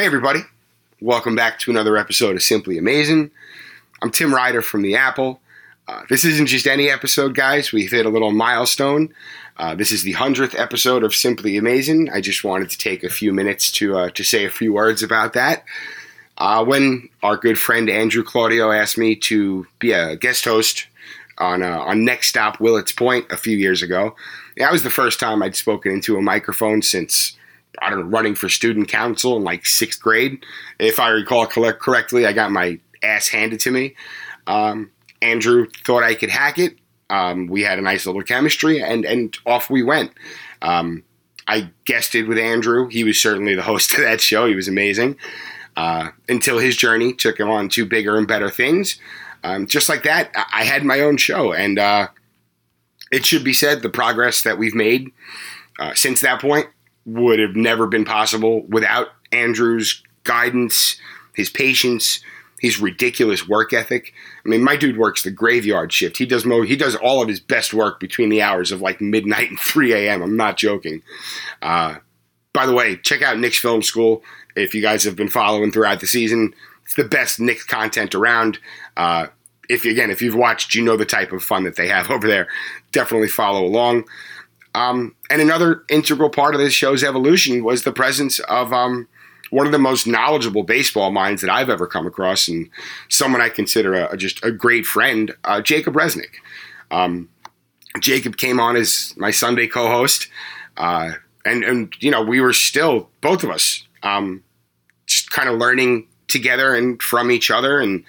Hey, everybody. Welcome back to another episode of Simply Amazing. I'm Tim Ryder from the Apple. This isn't just any episode, guys. We've hit a little milestone. This is the 100th episode of Simply Amazing. I just wanted to take a few minutes to say a few words about that. When our good friend Andrew Claudio asked me to be a guest host on Next Stop Willits Point a few years ago, that was the first time I'd spoken into a microphone since, I don't know, running for student council in like 6th grade. If I recall correctly, I got my ass handed to me. Andrew thought I could hack it. We had a nice little chemistry, and off we went. I guested with Andrew. He was certainly the host of that show. He was amazing. Until his journey took him on to bigger and better things. Just like that, I had my own show. And it should be said, the progress that we've made since that point would have never been possible without Andrew's guidance, his patience, his ridiculous work ethic. I mean, my dude works the graveyard shift. He does all of his best work between the hours of like midnight and 3 a.m. I'm not joking. By the way, check out Nick's Film School. If you guys have been following throughout the season, it's the best Nick content around. If you've watched, you know the type of fun that they have over there. Definitely follow along. And another integral part of this show's evolution was the presence of one of the most knowledgeable baseball minds that I've ever come across, and someone I consider just a great friend, Jacob Resnick. Jacob came on as my Sunday co-host, and you know, we were still, both of us, just kind of learning together and from each other, and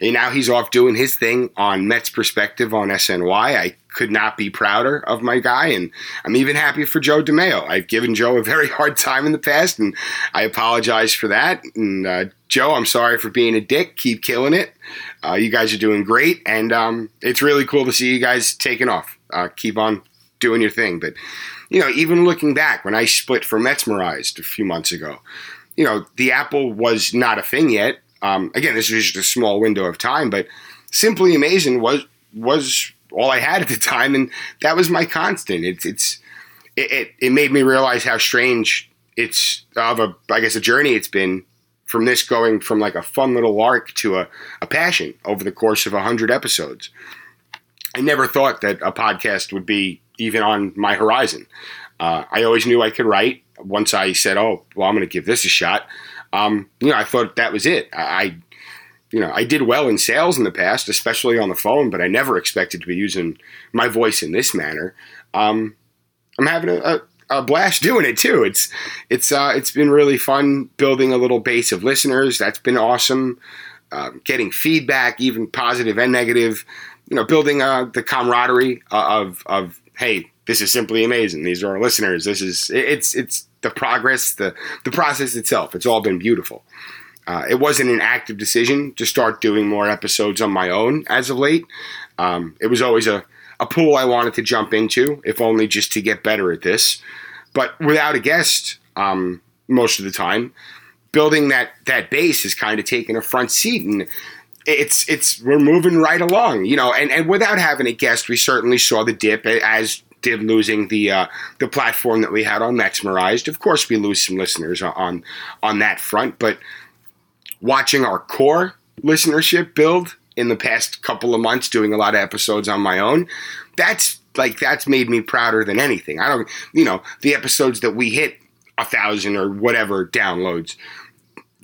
now he's off doing his thing on Mets Perspective on SNY. I could not be prouder of my guy, and I'm even happy for Joe DeMayo. I've given Joe a very hard time in the past, and I apologize for that. And Joe, I'm sorry for being a dick. Keep killing it. You guys are doing great, and it's really cool to see you guys taking off. Keep on doing your thing. But, you know, even looking back, when I split from Metsmerized a few months ago, you know, the Apple was not a thing yet. Again, this was just a small window of time, but Simply Amazing was all I had at the time, and that was my constant. It made me realize how strange a journey it's been from this, going from like a fun little lark to a passion over the course of 100 episodes. I never thought that a podcast would be even on my horizon. I always knew I could write. Once I said, oh, well, I'm going to give this a shot, you know, I thought that was it. I did well in sales in the past, especially on the phone, but I never expected to be using my voice in this manner. I'm having a blast doing it too. It's been really fun building a little base of listeners. That's been awesome. Getting feedback, even positive and negative, you know, building the camaraderie of hey, this is Simply Amazing. These are our listeners. It's the progress, the process itself. It's all been beautiful. It wasn't an active decision to start doing more episodes on my own as of late. It was always a pool I wanted to jump into, if only just to get better at this. But without a guest, most of the time, building that base has kind of taken a front seat, and we're moving right along, you know. And without having a guest, we certainly saw the dip, as did losing the platform that we had on Metsmerized. Of course, we lose some listeners on that front, but watching our core listenership build in the past couple of months, doing a lot of episodes on my own, that's made me prouder than anything. I don't, you know, the episodes that we hit 1,000 or whatever downloads,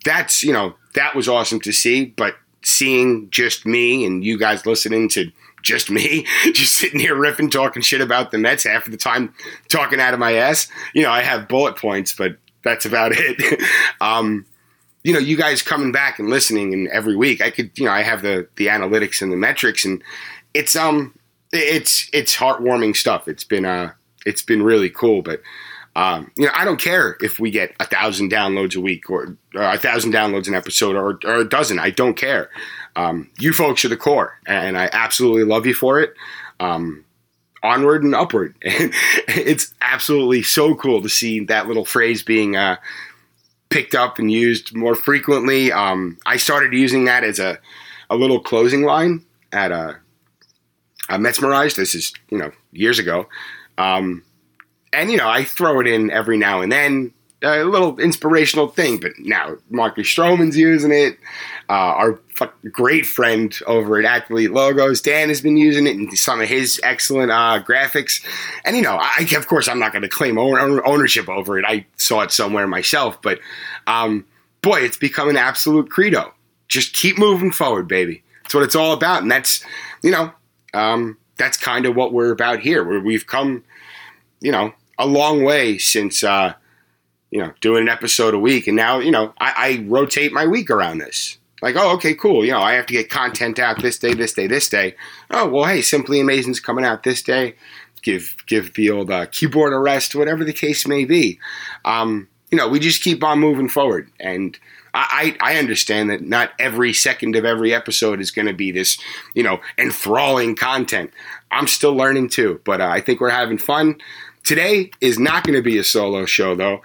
that's, you know, that was awesome to see, but seeing just me and you guys listening to just me, just sitting here riffing, talking shit about the Mets half of the time, talking out of my ass, you know, I have bullet points, but that's about it. You know, you guys coming back and listening, and every week I could, you know, I have the analytics and the metrics, and it's heartwarming stuff. It's been really cool, but you know, I don't care if we get 1,000 downloads a week, or 1,000 downloads an episode, or a dozen. I don't care. You folks are the core, and I absolutely love you for it. Onward and upward. It's absolutely so cool to see that little phrase being picked up and used more frequently. I started using that as a little closing line at Metsmerized. This is, you know, years ago. And, you know, I throw it in every now and then a little inspirational thing, but now Marcus Stroman's using it. Our great friend over at Athlete Logos, Dan, has been using it in some of his excellent graphics. And, you know, of course, I'm not going to claim ownership over it. I saw it somewhere myself. But, boy, it's become an absolute credo. Just keep moving forward, baby. That's what it's all about. And that's, you know, that's kind of what we're about here, where we've come, you know, a long way since you know, doing an episode a week. And now, you know, I rotate my week around this. Like, oh, okay, cool. You know, I have to get content out this day, this day, this day. Oh, well, hey, Simply Amazing's coming out this day. Give the old keyboard a rest, whatever the case may be. You know, we just keep on moving forward. And I understand that not every second of every episode is going to be this, you know, enthralling content. I'm still learning too, but I think we're having fun. Today is not going to be a solo show, though.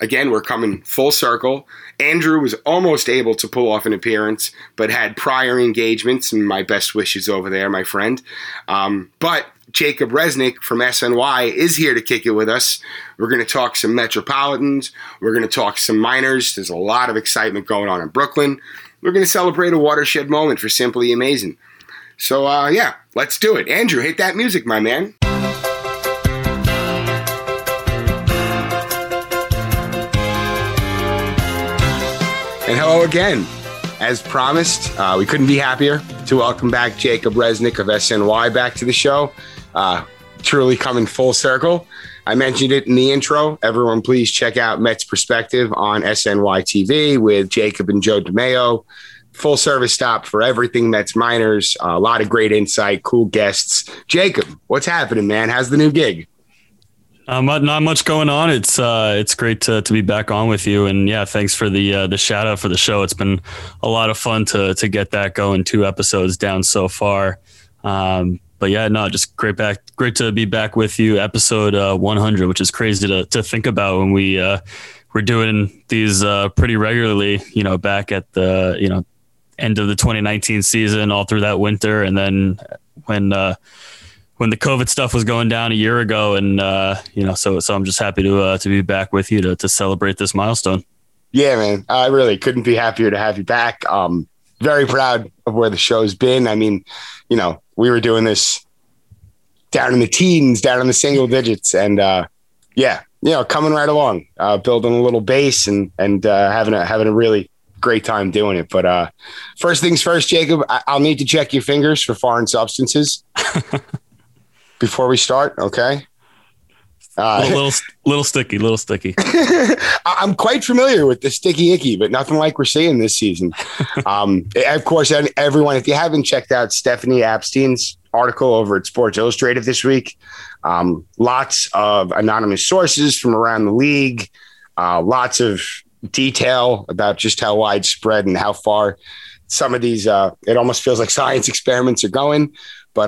Again, we're coming full circle. Andrew was almost able to pull off an appearance, but had prior engagements, and my best wishes over there, my friend. But Jacob Resnick from SNY is here to kick it with us. We're going to talk some Metropolitans. We're going to talk some minors. There's a lot of excitement going on in Brooklyn. We're going to celebrate a watershed moment for Simply Amazing. So, yeah, let's do it. Andrew, hit that music, my man. And hello again. As promised, we couldn't be happier to welcome back Jacob Resnick of SNY back to the show. Truly coming full circle. I mentioned it in the intro. Everyone, please check out Mets Perspective on SNY TV with Jacob and Joe DeMayo. Full service stop for everything Mets minors. A lot of great insight, cool guests. Jacob, what's happening, man? How's the new gig? Not much going on. It's great to be back on with you, and yeah, thanks for the shout out for the show. It's been a lot of fun to get that going. 2 episodes down so far, but yeah, no, just great to be back with you. Episode 100, which is crazy to think about when we were doing these pretty regularly. You know, back at the end of the 2019 season, all through that winter, and then when the COVID stuff was going down a year ago, and so I'm just happy to be back with you to celebrate this milestone. Yeah, man, I really couldn't be happier to have you back. Very proud of where the show's been. I mean, you know, we were doing this down in the teens, down in the single digits, and yeah, you know, coming right along, building a little base and having a really great time doing it. But first things first, Jacob, I'll need to check your fingers for foreign substances. Before we start, okay? Little sticky, little sticky. I'm quite familiar with the sticky icky, but nothing like we're seeing this season. Of course, everyone, if you haven't checked out Stephanie Epstein's article over at Sports Illustrated this week, lots of anonymous sources from around the league, lots of detail about just how widespread and how far some of these, it almost feels like science experiments are going, but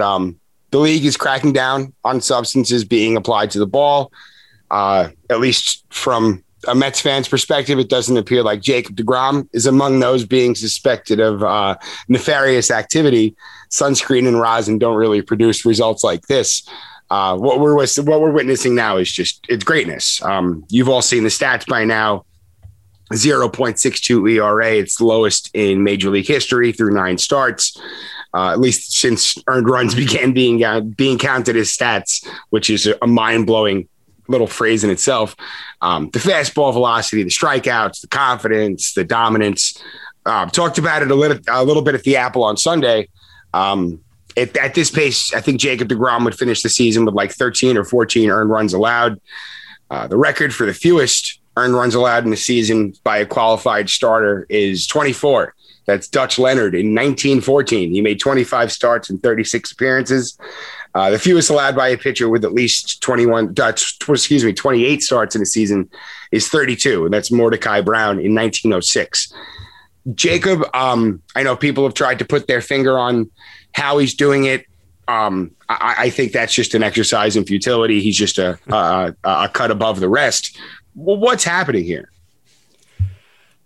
the league is cracking down on substances being applied to the ball. At least from a Mets fan's perspective, it doesn't appear like Jacob deGrom is among those being suspected of nefarious activity. Sunscreen and rosin don't really produce results like this. What we're witnessing now is just, it's greatness. You've all seen the stats by now. 0.62 ERA. It's the lowest in Major League history through 9 starts. At least since earned runs began being counted as stats, which is a mind-blowing little phrase in itself. The fastball velocity, the strikeouts, the confidence, the dominance. Talked about it a little bit at the Apple on Sunday. At this pace, I think Jacob deGrom would finish the season with like 13 or 14 earned runs allowed. The record for the fewest earned runs allowed in the season by a qualified starter is 24. That's Dutch Leonard in 1914. He made 25 starts and 36 appearances. The fewest allowed by a pitcher with at least 28 starts in a season is 32. And that's Mordecai Brown in 1906. Jacob, I know people have tried to put their finger on how he's doing it. I think that's just an exercise in futility. He's just a cut above the rest. Well, what's happening here?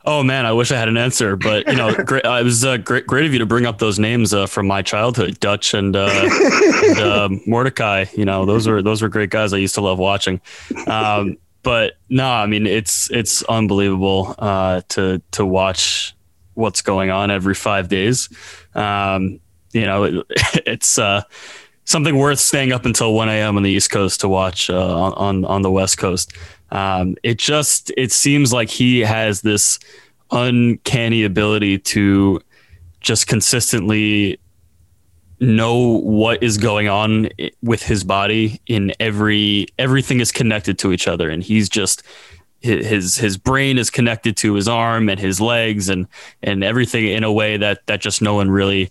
Oh man, I wish I had an answer, but you know, it was great of you to bring up those names from my childhood, Dutch and Mordecai. You know, those were great guys I used to love watching. But no, I mean, it's unbelievable to watch what's going on every 5 days. You know, it's something worth staying up until 1 a.m. on the East Coast to watch on the West Coast. It seems like he has this uncanny ability to just consistently know what is going on with his body. In everything is connected to each other, and he's just his brain is connected to his arm and his legs and everything in a way that just no one really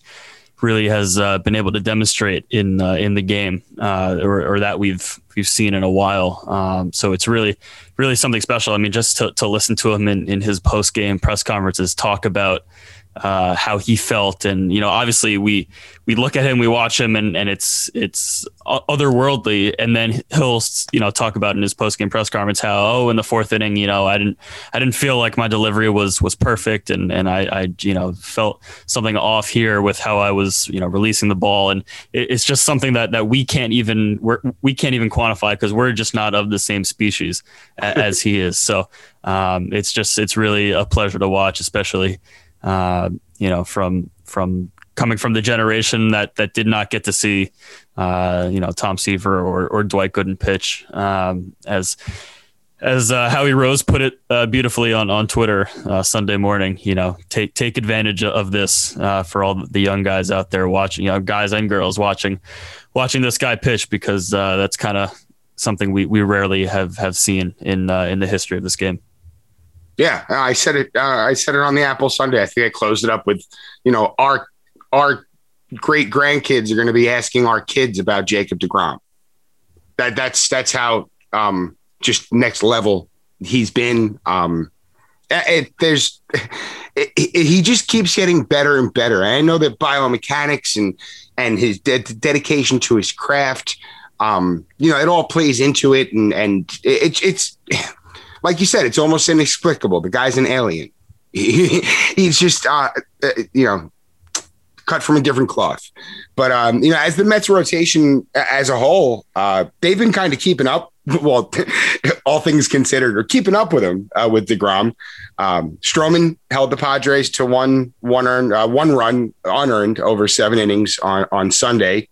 has been able to demonstrate in the game or that we've seen in a while. So it's really something special. I mean, just to listen to him in his post game press conferences talk about how he felt. And, you know, obviously we look at him, we watch him and it's otherworldly. And then he'll, you know, talk about in his post-game press conference how, in the fourth inning, you know, I didn't feel like my delivery was perfect. And I, you know, felt something off here with how I was, you know, releasing the ball. And it's just something that we can't even quantify, because we're just not of the same species as he is. So it's really a pleasure to watch, especially, you know, from coming from the generation that did not get to see, you know, Tom Seaver or Dwight Gooden pitch, as Howie Rose put it beautifully on Twitter Sunday morning. You know, take advantage of this for all the young guys out there watching, you know, guys and girls watching this guy pitch, because that's kind of something we rarely have seen in the history of this game. Yeah, I said it. I said it on the Apple Sunday. I think I closed it up with, you know, our great grandkids are going to be asking our kids about Jacob deGrom. That's how just next level he's been. He just keeps getting better and better. I know that biomechanics and his dedication to his craft, you know, it all plays into it, and it's. Like you said, it's almost inexplicable. The guy's an alien. He's just, you know, cut from a different cloth. But, you know, as the Mets rotation as a whole, they've been kind of keeping up. Well, all things considered, or keeping up with him, with DeGrom. Stroman held the Padres to one run unearned over 7 innings on Sunday,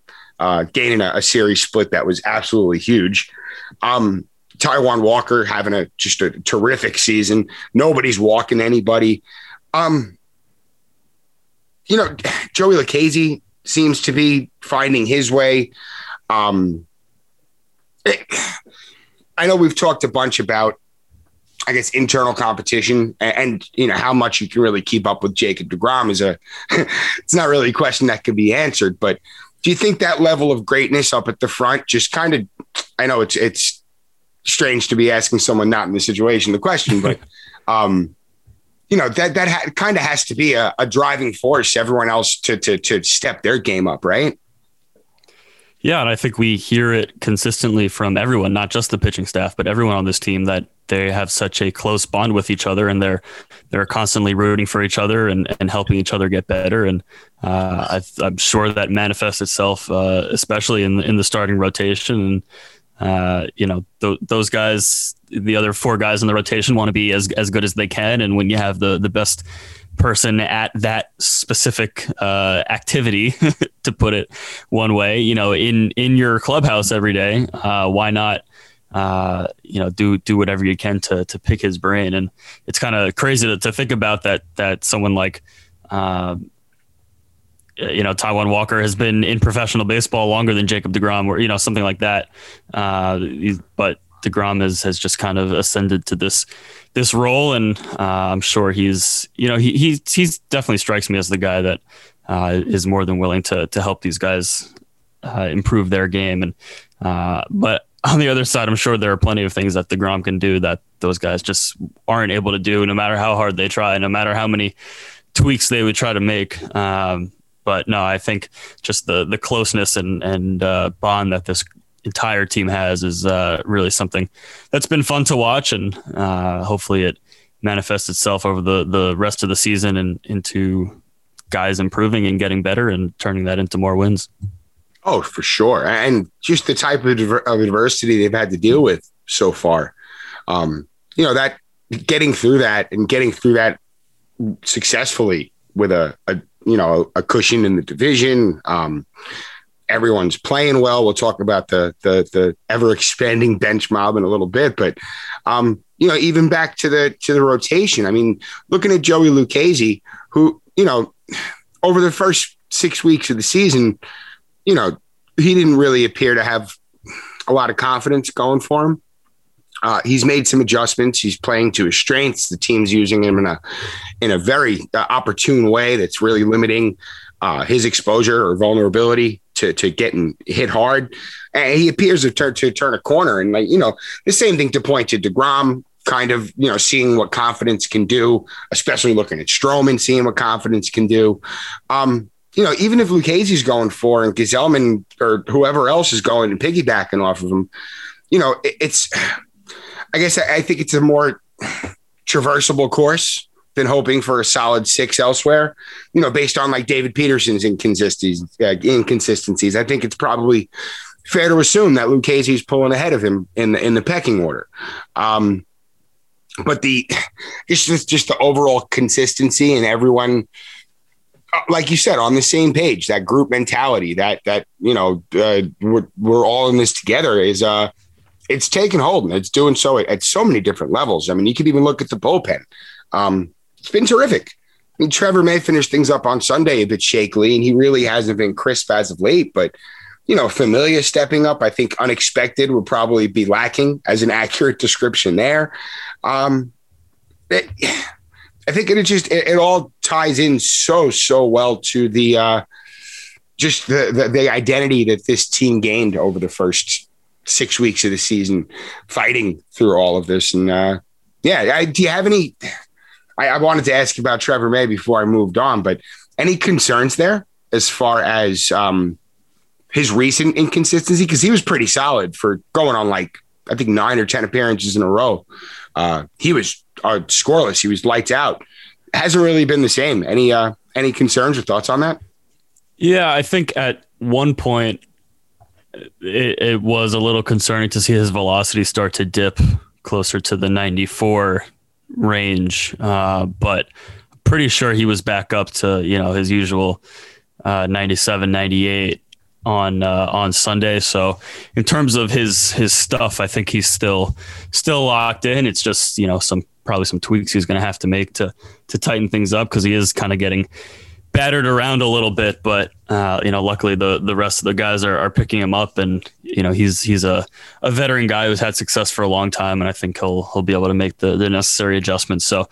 gaining a series split that was absolutely huge. Taijuan Walker having just a terrific season. Nobody's walking anybody. You know, Joey Lucchesi seems to be finding his way. I know we've talked a bunch about, I guess, internal competition and you know, how much you can really keep up with Jacob deGrom is it's not really a question that can be answered, but do you think that level of greatness up at the front just kind of, I know it's strange to be asking someone not in the situation the question, but you know, that kind of has to be a driving force, everyone else to step their game up, right? Yeah, and I think we hear it consistently from everyone, not just the pitching staff, but everyone on this team, that they have such a close bond with each other, and they're constantly rooting for each other and helping each other get better. And I'm sure that manifests itself, especially in the starting rotation. And you know, those guys, the other 4 guys in the rotation, want to be as good as they can. And when you have the best person at that specific activity, to put it one way, you know, in your clubhouse every day, why not, you know, do whatever you can to pick his brain. And it's kind of crazy to think about that someone like, you know, Taijuan Walker has been in professional baseball longer than Jacob deGrom, or, you know, something like that. But deGrom has just kind of ascended to this role. And I'm sure he's, you know, he's definitely strikes me as the guy that is more than willing to help these guys improve their game. And but on the other side, I'm sure there are plenty of things that deGrom can do that those guys just aren't able to do, no matter how hard they try, no matter how many tweaks they would try to make. But no, I think just the closeness and bond that this entire team has is really something that's been fun to watch. And hopefully it manifests itself over the rest of the season and into guys improving and getting better and turning that into more wins. Oh, for sure. And just the type of adversity they've had to deal with so far. you know, that getting through that and getting through that successfully with a cushion in the division. Everyone's playing well. We'll talk about the ever expanding bench mob in a little bit, but you know, even back to the rotation. I mean, looking at Joey Lucchesi, who, you know, over the first 6 weeks of the season, you know, he didn't really appear to have a lot of confidence going for him. He's made some adjustments. He's playing to his strengths. The team's using him in a very opportune way that's really limiting his exposure or vulnerability to getting hit hard. And he appears to turn a corner. And, like, you know, the same thing to point to DeGrom, kind of, you know, seeing what confidence can do, especially looking at Stroman, seeing what confidence can do. You know, even if Lucchesi's going for and Gazelman or whoever else is going and piggybacking off of him, you know, I think it's a more traversable course than hoping for a solid six elsewhere, you know, based on like David Peterson's inconsistencies. I think it's probably fair to assume that Lucchesi's pulling ahead of him in the pecking order. But just the overall consistency and everyone, like you said, on the same page, that group mentality that, you know, we're all in this together is, it's taking hold and it's doing so at so many different levels. I mean, you could even look at the bullpen. It's been terrific. I mean, Trevor May finished things up on Sunday a bit shakily, and he really hasn't been crisp as of late, but, you know, Familia stepping up, I think unexpected would probably be lacking as an accurate description there. I think it all ties in so well to the just the identity that this team gained over the first 6 weeks of the season, fighting through all of this. And do you have any? I wanted to ask about Trevor May before I moved on, but any concerns there as far as his recent inconsistency? Because he was pretty solid for going on, like, I think 9 or 10 appearances in a row. He was scoreless. He was lights out. Hasn't really been the same. Any concerns or thoughts on that? Yeah, I think at one point it was a little concerning to see his velocity start to dip closer to the 94 range. But I'm pretty sure he was back up to, you know, his usual 97, 98 on Sunday. So in terms of his stuff, I think he's still locked in. It's just, you know, probably some tweaks he's going to have to make to tighten things up, because he is kind of getting battered around a little bit. But, you know, luckily the rest of the guys are picking him up, and, you know, he's a veteran guy who's had success for a long time. And I think he'll be able to make the necessary adjustments. So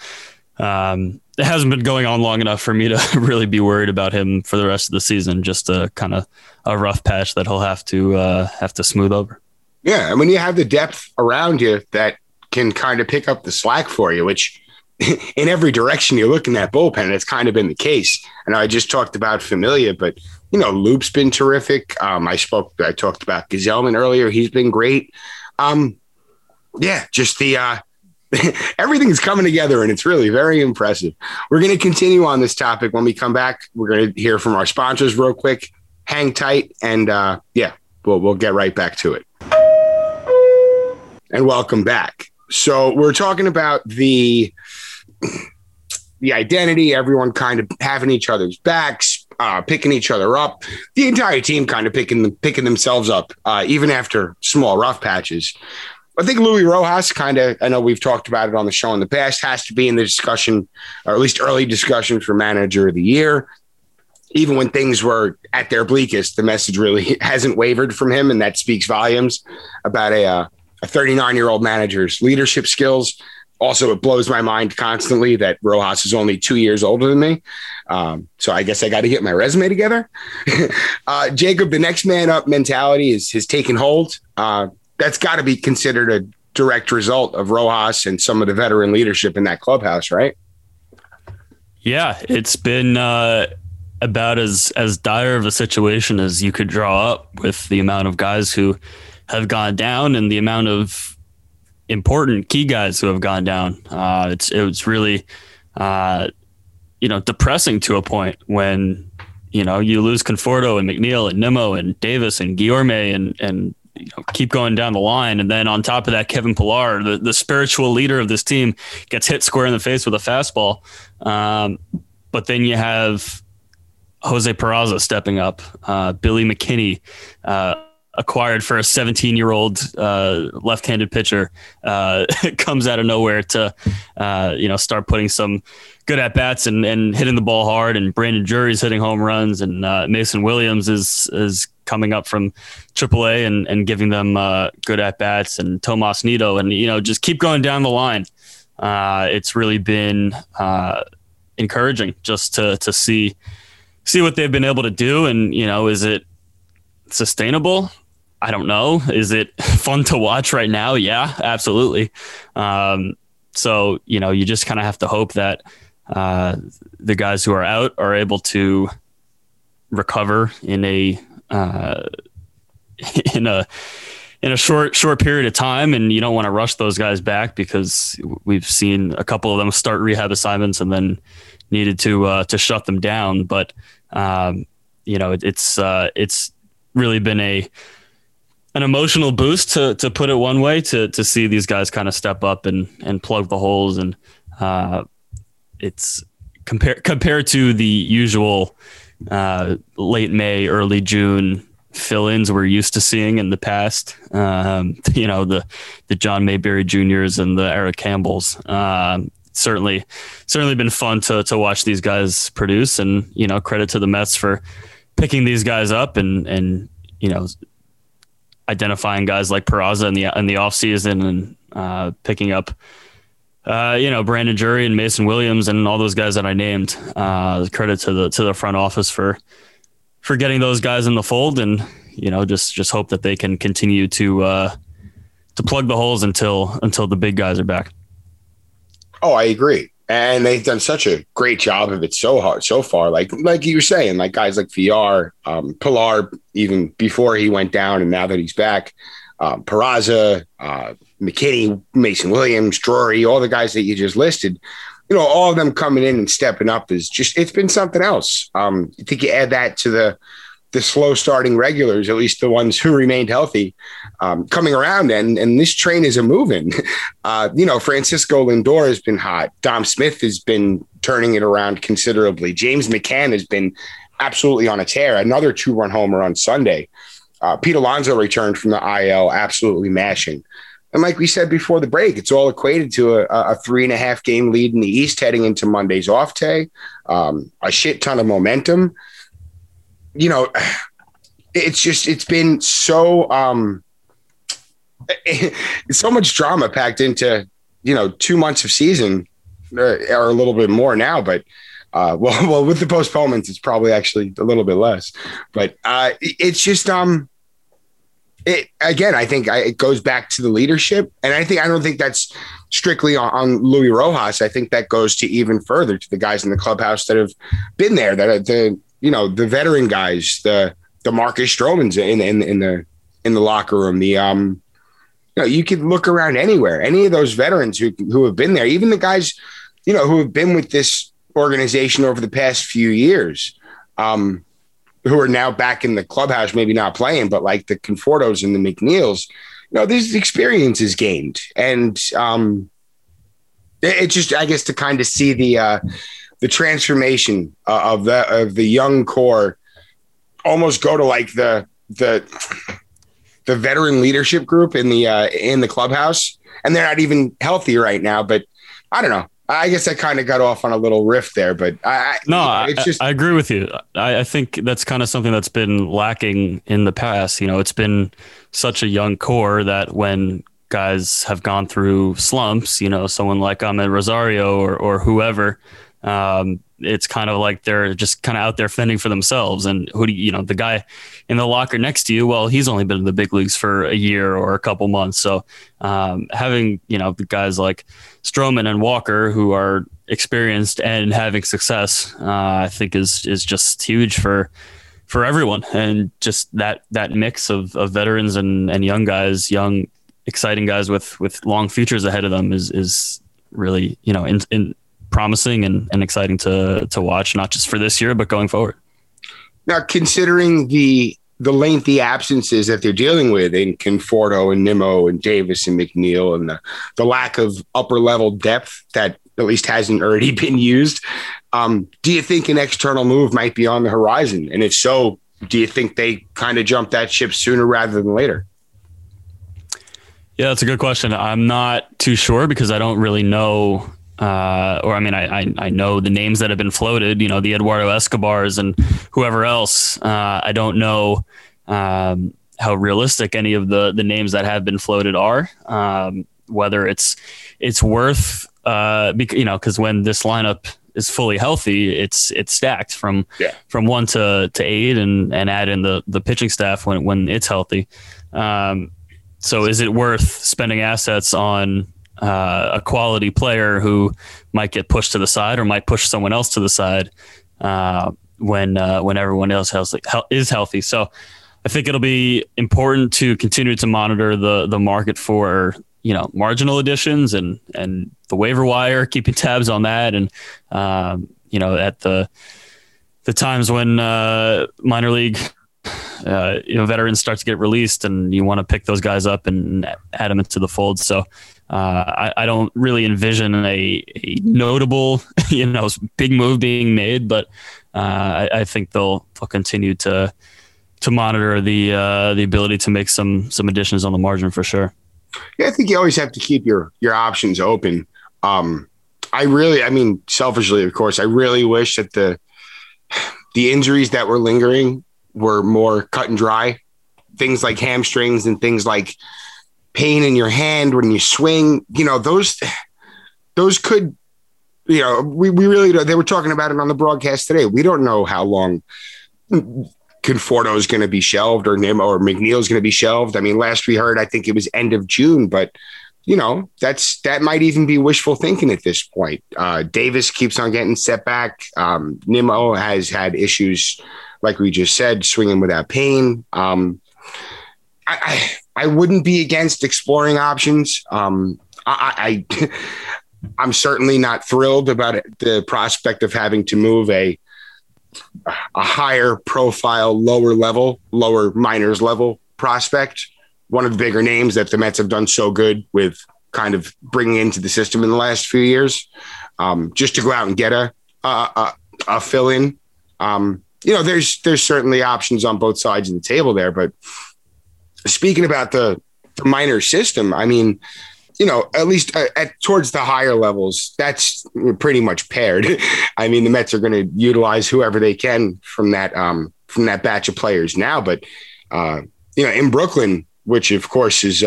it hasn't been going on long enough for me to really be worried about him for the rest of the season, just a rough patch that he'll have to smooth over. Yeah. And when you have the depth around you that can kind of pick up the slack for you, which in every direction you look in that bullpen, it's kind of been the case. And I just talked about Familia, but, you know, Loop's been terrific. I talked about Gazelman earlier. He's been great. Everything's coming together, and it's really very impressive. We're going to continue on this topic. When we come back, we're going to hear from our sponsors real quick. Hang tight. And we'll get right back to it. And welcome back. So we're talking about the identity, everyone kind of having each other's backs, picking each other up, the entire team kind of picking themselves up, even after small rough patches. I think Louis Rojas I know we've talked about it on the show in the past, has to be in the discussion, or at least early discussion, for manager of the year. Even when things were at their bleakest, the message really hasn't wavered from him, and that speaks volumes about a 39-year-old manager's leadership skills. Also, it blows my mind constantly that Rojas is only 2 years older than me. So I guess I got to get my resume together. Jacob, the next man up mentality has taken hold. That's got to be considered a direct result of Rojas and some of the veteran leadership in that clubhouse, right? Yeah, it's been about as dire of a situation as you could draw up, with the amount of guys who have gone down and the amount of important key guys who have gone down. It was really, you know, depressing to a point when, you know, you lose Conforto and McNeil and Nimmo and Davis and Guillorme and keep going down the line. And then on top of that, Kevin Pillar, the spiritual leader of this team, gets hit square in the face with a fastball. But then you have Jose Peraza stepping up, Billy McKinney, acquired for a 17-year-old left-handed pitcher, comes out of nowhere to, start putting some good at-bats and hitting the ball hard. And Brandon Drury's hitting home runs, and Mason Williams is coming up from AAA and giving them good at-bats, and Tomas Nido. And, just keep going down the line. It's really been encouraging just to see what they've been able to do. And, is it sustainable? I don't know. Is it fun to watch right now? Yeah, absolutely. So, you just kind of have to hope that the guys who are out are able to recover in a short period of time. And you don't want to rush those guys back, because we've seen a couple of them start rehab assignments and then needed to shut them down. But, it's really been an emotional boost, to put it one way, to see these guys kind of step up and plug the holes. And it's compared to the usual late May, early June fill-ins we're used to seeing in the past. The John Mayberry Juniors and the Eric Campbells. Certainly been fun to watch these guys produce. And credit to the Mets for picking these guys up and identifying guys like Peraza in the off season, and picking up Brandon Drury and Mason Williams and all those guys that I named. Credit to the front office for getting those guys in the fold, and just hope that they can continue to plug the holes until the big guys are back. Oh, I agree. And they've done such a great job of it so far. Like you were saying, like guys like VR, Pillar, even before he went down and now that he's back, Peraza, McKinney, Mason Williams, Drury, all the guys that you just listed, all of them coming in and stepping up is just, it's been something else. I think you add that to the slow starting regulars, at least the ones who remained healthy, coming around, and this train is a moving. Francisco Lindor has been hot. Dom Smith has been turning it around considerably. James McCann has been absolutely on a tear. Another 2-run homer on Sunday. Pete Alonso returned from the IL, absolutely mashing. And like we said before the break, it's all equated to a 3.5-game lead in the East heading into Monday's off day. A shit ton of momentum. It's been so so much drama packed into 2 months of season, or a little bit more now. But with the postponements, it's probably actually a little bit less. But it's just I think it goes back to the leadership, and I don't think that's strictly on Louis Rojas. I think that goes to even further to the guys in the clubhouse that have been there, that are the veteran guys, the Marcus Stroman's in the locker room. You could look around anywhere. Any of those veterans who have been there, even the guys, who have been with this organization over the past few years, who are now back in the clubhouse, maybe not playing, but like the Confortos and the McNeils, this experience is gained. And it's just, I guess, to kind of see the transformation of the young core almost go to like the veteran leadership group in the clubhouse, and they're not even healthy right now. But I don't know. I guess I kind of got off on a little riff there, but I agree with you. I think that's kind of something that's been lacking in the past. It's been such a young core that when guys have gone through slumps, someone like Ahmed Rosario or whoever. It's kind of like they're just kind of out there fending for themselves. And who do the guy in the locker next to you, well, he's only been in the big leagues for a year or a couple months. So having, the guys like Stroman and Walker who are experienced and having success, I think is just huge for everyone. And just that mix of veterans and young guys, young, exciting guys with long futures ahead of them is really, promising and exciting to watch, not just for this year, but going forward. Now, considering the the lengthy absences that they're dealing with in Conforto and Nimmo and Davis and McNeil, and the lack of upper level depth that at least hasn't already been used. Do you think an external move might be on the horizon? And if so, do you think they kind of jump that ship sooner rather than later? Yeah, that's a good question. I'm not too sure because I don't really know. I know the names that have been floated, you know, the Eduardo Escobars and whoever else. I don't know how realistic any of the names that have been floated are, whether it's worth, because when this lineup is fully healthy, it's stacked from 1 to 8 and add in the pitching staff when it's healthy. So is it worth spending assets on a quality player who might get pushed to the side or might push someone else to the side when everyone else is healthy? So I think it'll be important to continue to monitor the market for, you know, marginal additions and the waiver wire, keeping tabs on that. And, at the times when minor league veterans start to get released and you want to pick those guys up and add them into the fold. So, I don't really envision a notable, big move being made, but I think they'll continue to monitor the ability to make some additions on the margin for sure. Yeah, I think you always have to keep your options open. Selfishly, of course, I really wish that the injuries that were lingering were more cut and dry. Things like hamstrings and things like pain in your hand when you swing, those could, we really don't. They were talking about it on the broadcast today. We don't know how long Conforto is going to be shelved or Nimmo or McNeil is going to be shelved. I mean, last we heard, I think it was end of June, but that might even be wishful thinking at this point. Davis keeps on getting set back. Nimmo has had issues, like we just said, swinging without pain. I wouldn't be against exploring options. I'm certainly not thrilled about the prospect of having to move a higher profile, lower minors level prospect. One of the bigger names that the Mets have done so good with kind of bringing into the system in the last few years, just to go out and get a fill in. There's certainly options on both sides of the table there, but speaking about the minor system, I mean, at least towards the higher levels, that's pretty much paired. I mean, the Mets are going to utilize whoever they can from that batch of players now. But, in Brooklyn, which, of course, is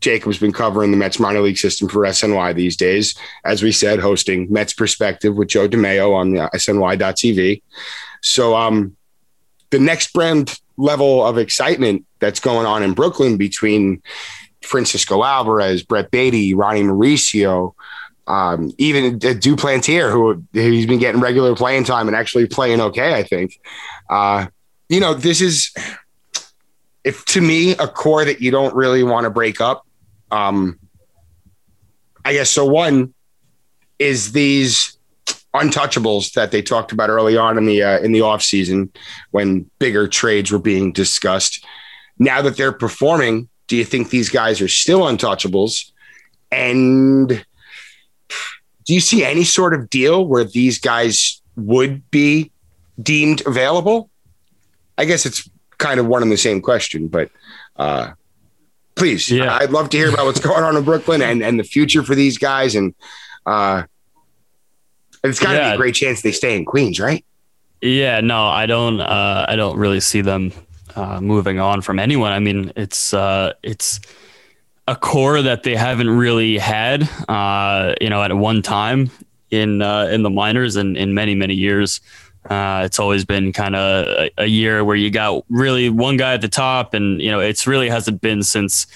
Jacob's been covering the Mets minor league system for SNY these days, as we said, hosting Mets Perspective with Joe DeMayo on the SNY.tv. So the next brand level of excitement that's going on in Brooklyn between Francisco Alvarez, Brett Baty, Ronnie Mauricio, even Duplantier, who's been getting regular playing time and actually playing okay, I think. This is, if to me, a core that you don't really want to break up. I guess so. One is these untouchables that they talked about early on in the off season when bigger trades were being discussed. Now that they're performing, do you think these guys are still untouchables? And do you see any sort of deal where these guys would be deemed available? I guess it's kind of one and the same question, but please, yeah. I'd love to hear about what's going on in Brooklyn and the future for these guys. And, it's got to be a great chance they stay in Queens, right? Yeah, no, I don't really see them moving on from anyone. I mean, it's a core that they haven't really had, at one time in the minors and in many, many years. It's always been kind of a year where you got really one guy at the top, and it's really hasn't been since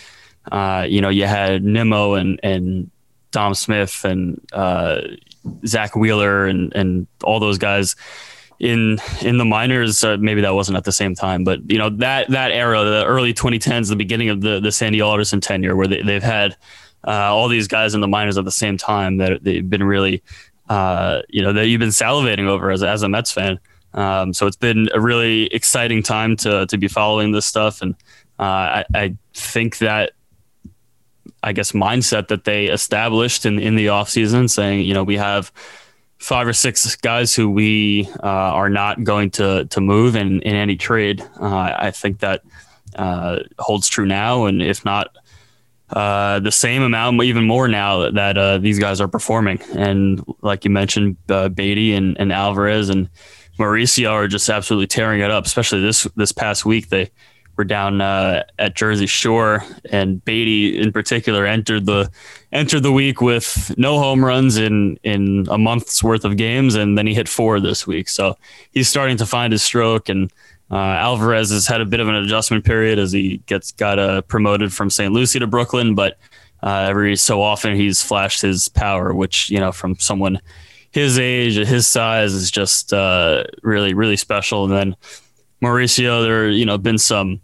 you had Nimmo and Dom Smith and Zach Wheeler and all those guys in the minors. Maybe that wasn't at the same time, but that era, the early 2010s, the beginning of the Sandy Alderson tenure, where they've had all these guys in the minors at the same time that they've been really that you've been salivating over as a Mets fan. So it's been a really exciting time to be following this stuff. And I think that, I guess, mindset that they established in the offseason, saying, you know, we have 5 or 6 guys who we are not going to move in any trade. I think that holds true now. And if not the same amount, even more now that these guys are performing. And like you mentioned, Baty and Alvarez and Mauricio are just absolutely tearing it up, especially this past week. They were down at Jersey Shore, and Baty in particular entered the week with no home runs in a month's worth of games, and then he hit 4 this week. So he's starting to find his stroke, and Alvarez has had a bit of an adjustment period as he got promoted from St. Lucie to Brooklyn, but every so often he's flashed his power, which, you know, from someone his age, his size, is just really, really special. And then Mauricio, there, you know, been some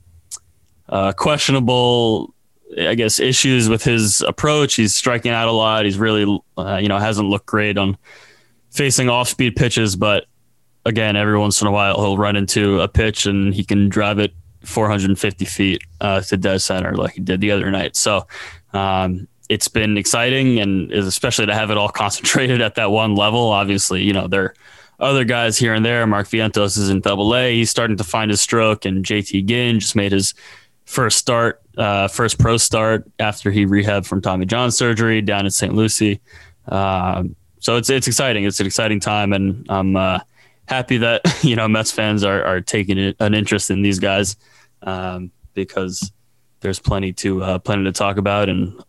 questionable, I guess, issues with his approach. He's striking out a lot. He's really, you know, hasn't looked great on facing off-speed pitches. But again, every once in a while, he'll run into a pitch and he can drive it 450 feet to dead center like he did the other night. So, it's been exciting, and especially to have it all concentrated at that one level. Obviously, you know, there are other guys here and there. Mark Vientos is in Double-A. He's starting to find his stroke, and JT Ginn just made his first pro start after he rehabbed from Tommy John surgery down in St. Lucie. So it's exciting. It's an exciting time, and I'm happy that, you know, Mets fans are taking an interest in these guys, because there's plenty to talk about, and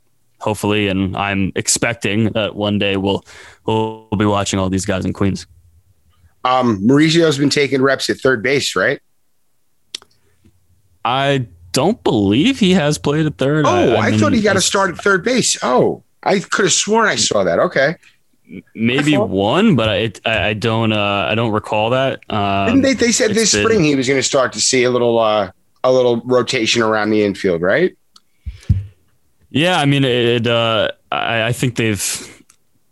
hopefully, and I'm expecting that one day we'll be watching all these guys in Queens. Mauricio's been taking reps at third base, right? I don't believe he has played at third. Oh, I thought he got a start at third base. Oh, I could have sworn I saw that. Okay, maybe one, but I don't recall that. Didn't they said this spring he was going to start to see a little rotation around the infield, right? Yeah, I mean, I think they've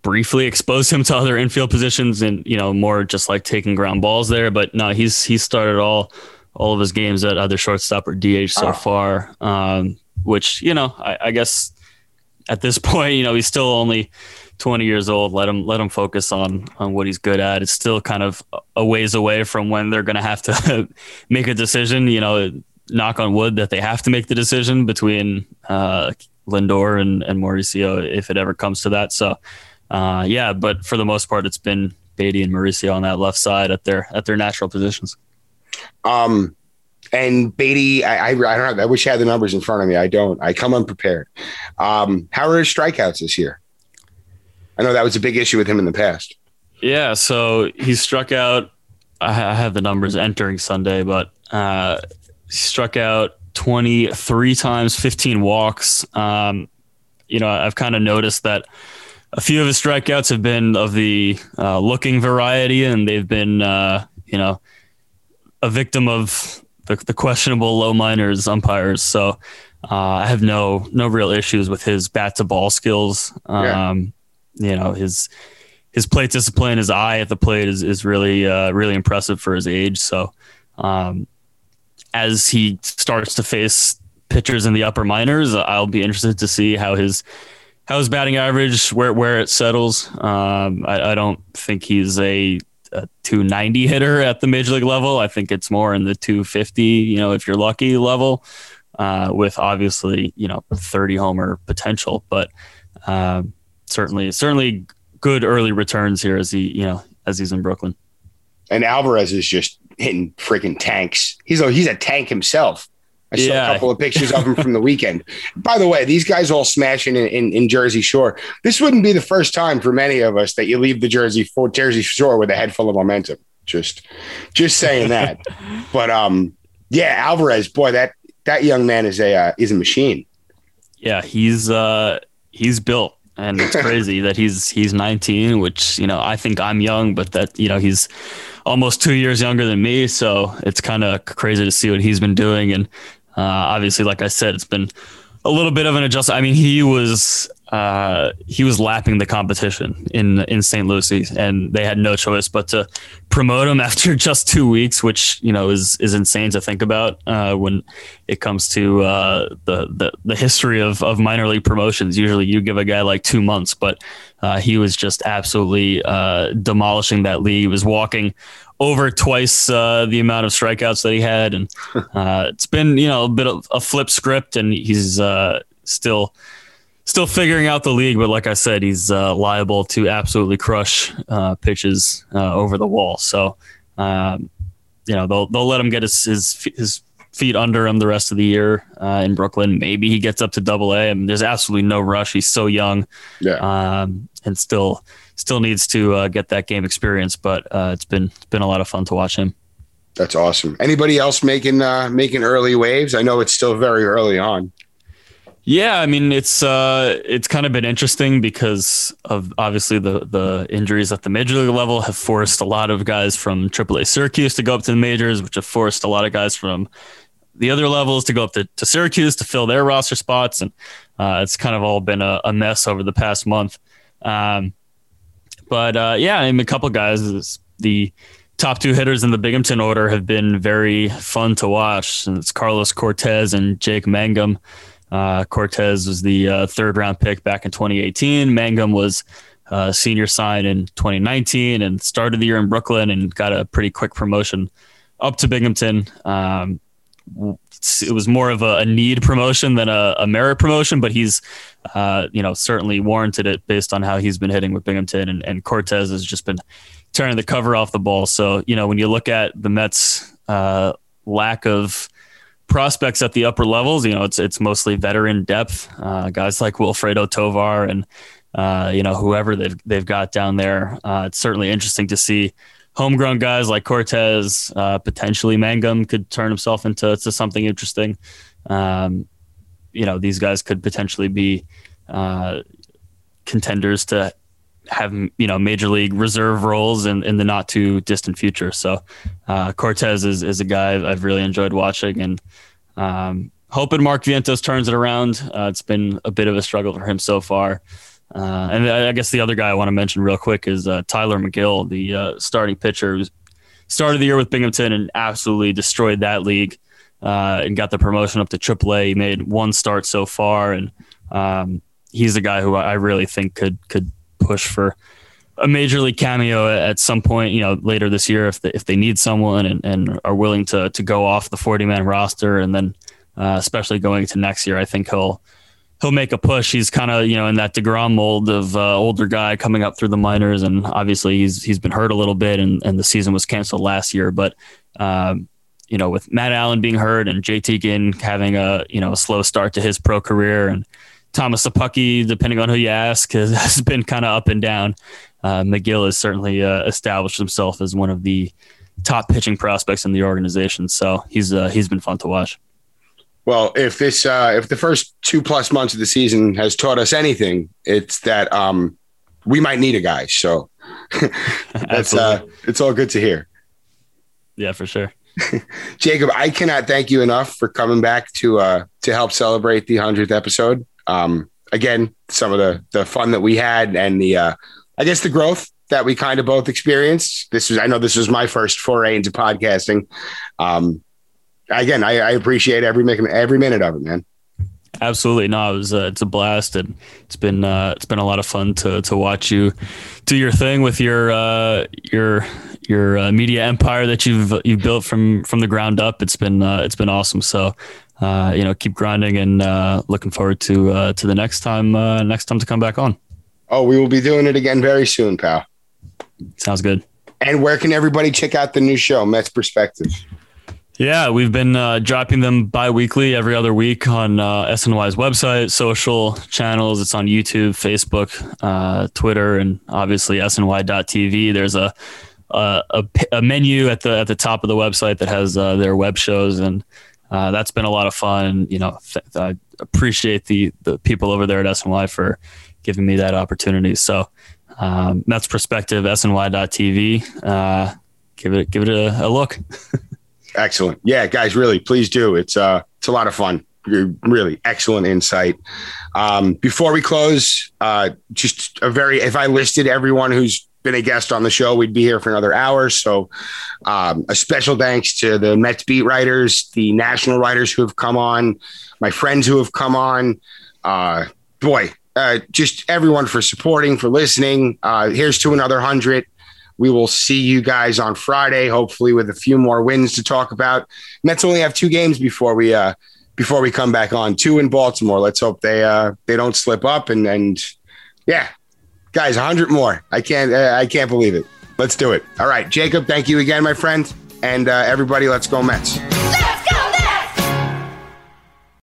briefly exposed him to other infield positions, and, you know, more just like taking ground balls there. But no, he started all of his games at either shortstop or DH so far, which, you know, I guess at this point, you know, he's still only 20 years old. Let him focus on what he's good at. It's still kind of a ways away from when they're going to have to make a decision. You know, knock on wood that they have to make the decision between Lindor and Mauricio, if it ever comes to that. So, yeah, but for the most part, it's been Baty and Mauricio on that left side at their natural positions. And Baty, I don't know. I wish I had the numbers in front of me. I don't. I come unprepared. How are his strikeouts this year? I know that was a big issue with him in the past. Yeah, so he struck out. I have the numbers entering Sunday, but he struck out 23 times, 15 walks. You know, I've kind of noticed that a few of his strikeouts have been of the looking variety, and they've been, you know, a victim of the questionable low minors umpires. So I have no real issues with his bat to ball skills. Yeah. You know, his plate discipline, his eye at the plate is really, really impressive for his age. So, as he starts to face pitchers in the upper minors, I'll be interested to see how his batting average, where it settles. I don't think he's a 290 hitter at the major league level. I think it's more in the 250, you know, if you're lucky level, with obviously, you know, 30 homer potential, but certainly good early returns here as he's in Brooklyn. And Alvarez is just hitting freaking tanks. He's a tank himself. I saw a couple of pictures of him from the weekend. By the way, these guys all smashing in Jersey Shore. This wouldn't be the first time for many of us that you leave the Jersey Shore with a head full of momentum. Just saying that. But yeah, Alvarez, boy, that young man is a machine. Yeah, he's built. And it's crazy that he's 19, which, you know, I think I'm young, but that, you know, he's almost 2 years younger than me. So it's kind of crazy to see what he's been doing. And obviously, like I said, it's been a little bit of an adjustment. I mean, he was he was lapping the competition in St. Lucie, and they had no choice but to promote him after just 2 weeks, which, you know, is insane to think about when it comes to the history of minor league promotions. Usually you give a guy like 2 months, but he was just absolutely demolishing that league. He was walking over twice the amount of strikeouts that he had. And it's been, you know, a bit of a flip script, and he's still figuring out the league, but like I said, he's liable to absolutely crush pitches over the wall. So, you know, they'll let him get his feet under him the rest of the year in Brooklyn. Maybe he gets up to Double-A, and there's absolutely no rush. He's so young, and still needs to get that game experience. But it's been a lot of fun to watch him. That's awesome. Anybody else making early waves? I know it's still very early on. Yeah, I mean, it's kind of been interesting because of obviously the injuries at the major league level have forced a lot of guys from AAA Syracuse to go up to the majors, which have forced a lot of guys from the other levels to go up to Syracuse to fill their roster spots. And it's kind of all been a mess over the past month. But I mean, a couple guys, the top two hitters in the Binghamton order, have been very fun to watch. And it's Carlos Cortez and Jake Mangum. Cortez was the third round pick back in 2018. Mangum was senior signed in 2019 and started the year in Brooklyn and got a pretty quick promotion up to Binghamton. It was more of a need promotion than a merit promotion, but he's certainly warranted it based on how he's been hitting with Binghamton, and Cortez has just been turning the cover off the ball. So, you know, when you look at the Mets' lack of prospects at the upper levels, you know, it's mostly veteran depth, guys like Wilfredo Tovar and whoever they've got down there. It's certainly interesting to see homegrown guys like Cortez, potentially Mangum could turn himself into something interesting. These guys could potentially be contenders to have, you know, major league reserve roles in the not too distant future. So Cortez is a guy I've really enjoyed watching, and hoping Mark Vientos turns it around. It's been a bit of a struggle for him so far. And I guess the other guy I want to mention real quick is Tyler McGill, the starting pitcher who started the year with Binghamton and absolutely destroyed that league and got the promotion up to AAA. He made one start so far, and he's a guy who I really think could push for a major league cameo at some point, you know, later this year if they need someone and are willing to go off the 40-man roster. And then especially going into next year, I think he'll make a push. He's kind of, you know, in that DeGrom mold of older guy coming up through the minors, and obviously he's been hurt a little bit, and the season was canceled last year. But with Matt Allen being hurt and JT Ginn having a slow start to his pro career, and Thomas Sapucki, depending on who you ask, has been kind of up and down. McGill has certainly established himself as one of the top pitching prospects in the organization. So he's been fun to watch. Well, if the first 2+ months of the season has taught us anything, it's that we might need a guy. So that's it's all good to hear. Yeah, for sure. Jacob, I cannot thank you enough for coming back to help celebrate the 100th episode. Again, some of the fun that we had and the growth that we kind of both experienced. I know this was my first foray into podcasting. Again, I appreciate every minute of it, man. Absolutely. No, it was it's a blast, and it's been a lot of fun to watch you do your thing with your media empire that you've built from the ground up. It's been awesome. So, keep grinding, and looking forward to the next time to come back on. Oh, we will be doing it again very soon, pal. Sounds good. And where can everybody check out the new show, Mets Perspective? Yeah, we've been dropping them bi-weekly every other week on SNY's website, social channels. It's on YouTube, Facebook, Twitter, and obviously SNY.tv. There's a menu at the top of the website that has their web shows, and that's been a lot of fun. You know, I appreciate the people over there at SNY for giving me that opportunity. So that's Perspective, SNY.tv. Give it a look. Excellent. Yeah, guys, really, please do. It's a lot of fun. really excellent insight. Before we close, just a very, if I listed everyone who's been a guest on the show, we'd be here for another hour. So a special thanks to the Mets beat writers, the national writers who have come on, my friends who have come on, just everyone for supporting, for listening. Here's to another 100. We will see you guys on Friday, hopefully with a few more wins to talk about. Mets only have 2 games before we come back on. 2 in Baltimore. Let's hope they don't slip up. And yeah, guys, 100 more. I can't believe it. Let's do it. All right, Jacob, thank you again, my friend. And everybody, let's go Mets.